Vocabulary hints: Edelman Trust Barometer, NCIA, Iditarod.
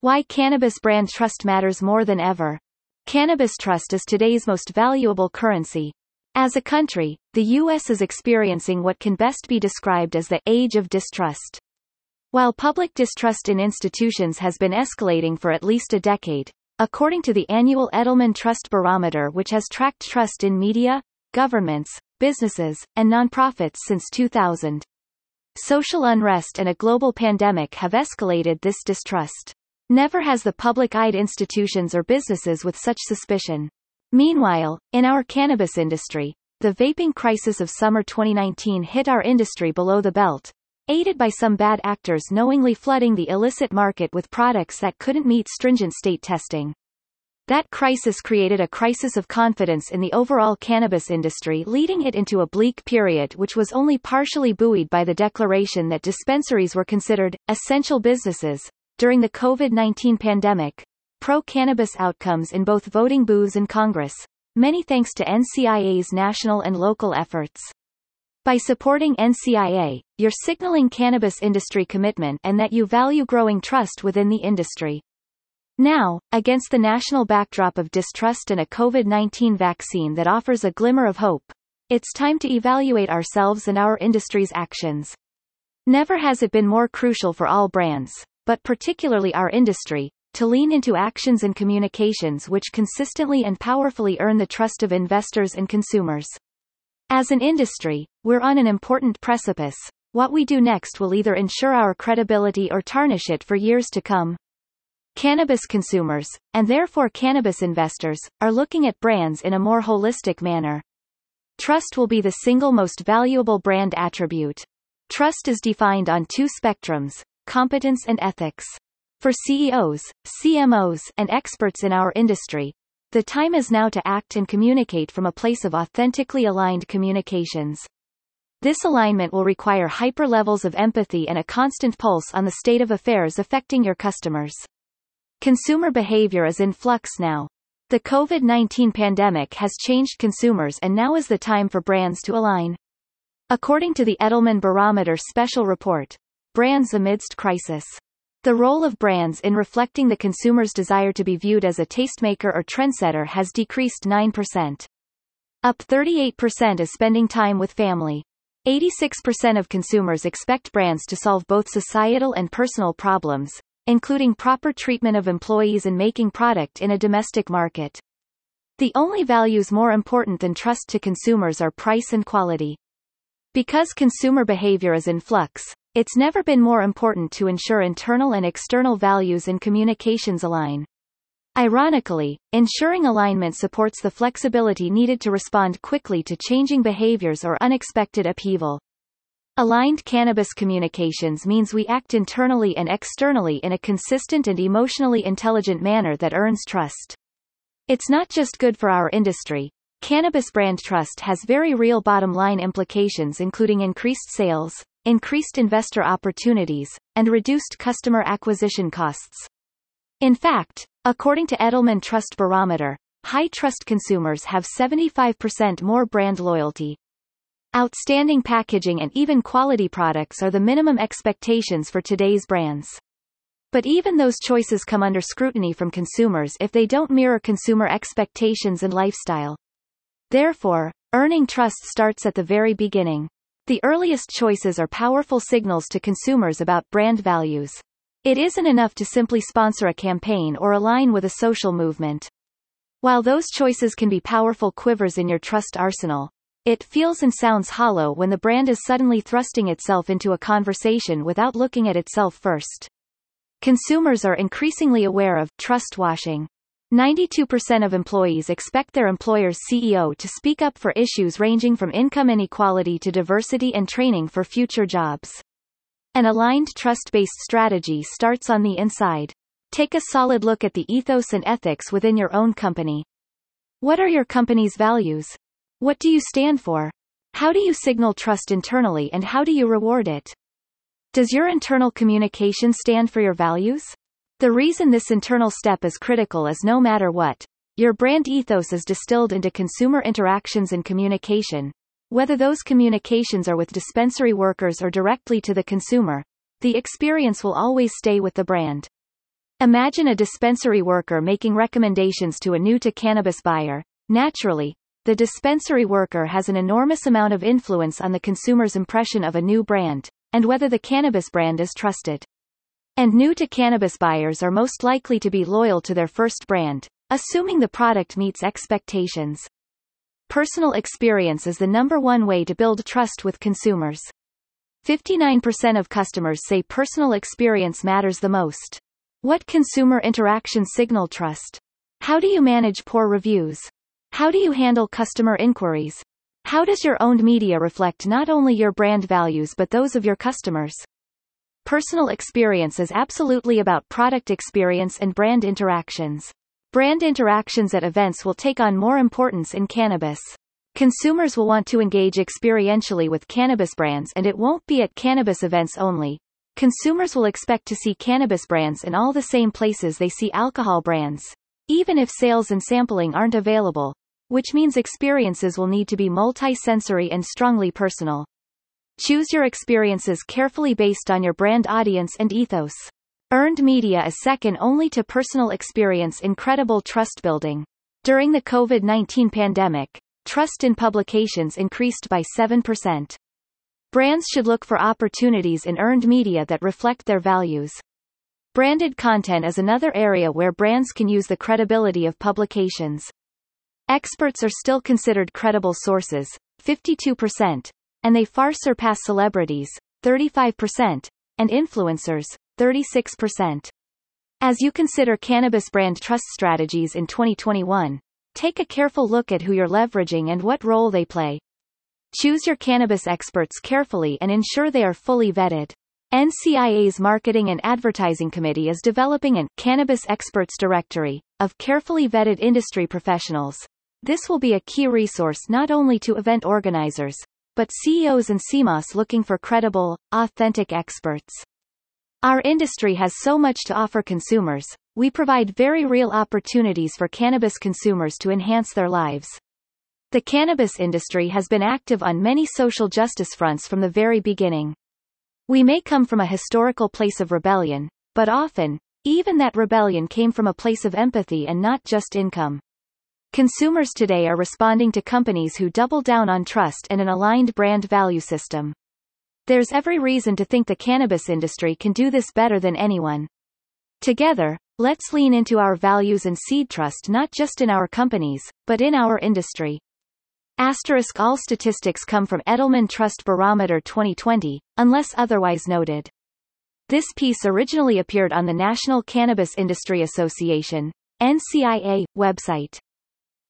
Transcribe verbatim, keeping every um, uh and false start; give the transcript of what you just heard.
Why cannabis brand trust matters more than ever. Cannabis trust is today's most valuable currency. As a country, the U S is experiencing what can best be described as the age of distrust. While public distrust in institutions has been escalating for at least a decade, according to the annual Edelman Trust Barometer, which has tracked trust in media, governments, businesses, and nonprofits since two thousand, social unrest and a global pandemic have escalated this distrust. Never has the public eyed institutions or businesses with such suspicion. Meanwhile, in our cannabis industry, the vaping crisis of summer twenty nineteen hit our industry below the belt, aided by some bad actors knowingly flooding the illicit market with products that couldn't meet stringent state testing. That crisis created a crisis of confidence in the overall cannabis industry, leading it into a bleak period which was only partially buoyed by the declaration that dispensaries were considered essential businesses. During the COVID nineteen pandemic, pro-cannabis outcomes in both voting booths and Congress, many thanks to N C I A's national and local efforts. By supporting N C I A, you're signaling cannabis industry commitment and that you value growing trust within the industry. Now, against the national backdrop of distrust and a COVID nineteen vaccine that offers a glimmer of hope, it's time to evaluate ourselves and our industry's actions. Never has it been more crucial for all brands, but particularly our industry, to lean into actions and communications which consistently and powerfully earn the trust of investors and consumers. As an industry, we're on an important precipice. What we do next will either ensure our credibility or tarnish it for years to come. Cannabis consumers, and therefore cannabis investors, are looking at brands in a more holistic manner. Trust will be the single most valuable brand attribute. Trust is defined on two spectrums: competence and ethics. For C E Os, C M Os, and experts in our industry, the time is now to act and communicate from a place of authentically aligned communications. This alignment will require hyper levels of empathy and a constant pulse on the state of affairs affecting your customers. Consumer behavior is in flux now. The COVID nineteen pandemic has changed consumers, and now is the time for brands to align. According to the Edelman Barometer Special Report, Brands Amidst Crisis, the role of brands in reflecting the consumer's desire to be viewed as a tastemaker or trendsetter has decreased nine percent. Up thirty-eight percent is spending time with family. eighty-six percent of consumers expect brands to solve both societal and personal problems, including proper treatment of employees and making product in a domestic market. The only values more important than trust to consumers are price and quality. Because consumer behavior is in flux, it's never been more important to ensure internal and external values and communications align. Ironically, ensuring alignment supports the flexibility needed to respond quickly to changing behaviors or unexpected upheaval. Aligned cannabis communications means we act internally and externally in a consistent and emotionally intelligent manner that earns trust. It's not just good for our industry. Cannabis brand trust has very real bottom-line implications, including increased sales, increased investor opportunities, and reduced customer acquisition costs. In fact, according to Edelman Trust Barometer, high-trust consumers have seventy-five percent more brand loyalty. Outstanding packaging and even quality products are the minimum expectations for today's brands. But even those choices come under scrutiny from consumers if they don't mirror consumer expectations and lifestyle. Therefore, earning trust starts at the very beginning. The earliest choices are powerful signals to consumers about brand values. It isn't enough to simply sponsor a campaign or align with a social movement. While those choices can be powerful quivers in your trust arsenal, it feels and sounds hollow when the brand is suddenly thrusting itself into a conversation without looking at itself first. Consumers are increasingly aware of trust washing. ninety-two percent of employees expect their employer's C E O to speak up for issues ranging from income inequality to diversity and training for future jobs. An aligned trust-based strategy starts on the inside. Take a solid look at the ethos and ethics within your own company. What are your company's values? What do you stand for? How do you signal trust internally, and how do you reward it? Does your internal communication stand for your values? The reason this internal step is critical is no matter what, your brand ethos is distilled into consumer interactions and communication. Whether those communications are with dispensary workers or directly to the consumer, the experience will always stay with the brand. Imagine a dispensary worker making recommendations to a new-to-cannabis buyer. Naturally, the dispensary worker has an enormous amount of influence on the consumer's impression of a new brand, and whether the cannabis brand is trusted. And new-to-cannabis buyers are most likely to be loyal to their first brand, assuming the product meets expectations. Personal experience is the number one way to build trust with consumers. fifty-nine percent of customers say personal experience matters the most. What consumer interactions signal trust? How do you manage poor reviews? How do you handle customer inquiries? How does your owned media reflect not only your brand values but those of your customers? Personal experience is absolutely about product experience and brand interactions. Brand interactions at events will take on more importance in cannabis. Consumers will want to engage experientially with cannabis brands, and it won't be at cannabis events only. Consumers will expect to see cannabis brands in all the same places they see alcohol brands, even if sales and sampling aren't available, which means experiences will need to be multi-sensory and strongly personal. Choose your experiences carefully based on your brand audience and ethos. Earned media is second only to personal experience in credible trust building. During the COVID nineteen pandemic, trust in publications increased by seven percent. Brands should look for opportunities in earned media that reflect their values. Branded content is another area where brands can use the credibility of publications. Experts are still considered credible sources, fifty-two percent, and they far surpass celebrities, thirty-five percent, and influencers, thirty-six percent. As you consider cannabis brand trust strategies in twenty twenty-one, take a careful look at who you're leveraging and what role they play. Choose your cannabis experts carefully and ensure they are fully vetted. N C I A's Marketing and Advertising Committee is developing an Cannabis Experts Directory of carefully vetted industry professionals. This will be a key resource not only to event organizers, but C E Os and C M O S looking for credible, authentic experts. Our industry has so much to offer consumers. We provide very real opportunities for cannabis consumers to enhance their lives. The cannabis industry has been active on many social justice fronts from the very beginning. We may come from a historical place of rebellion, but often, even that rebellion came from a place of empathy and not just income. Consumers today are responding to companies who double down on trust and an aligned brand value system. There's every reason to think the cannabis industry can do this better than anyone. Together, let's lean into our values and seed trust not just in our companies, but in our industry. Asterisk all statistics come from Edelman Trust Barometer twenty twenty, unless otherwise noted. This piece originally appeared on the National Cannabis Industry Association, N C I A, website.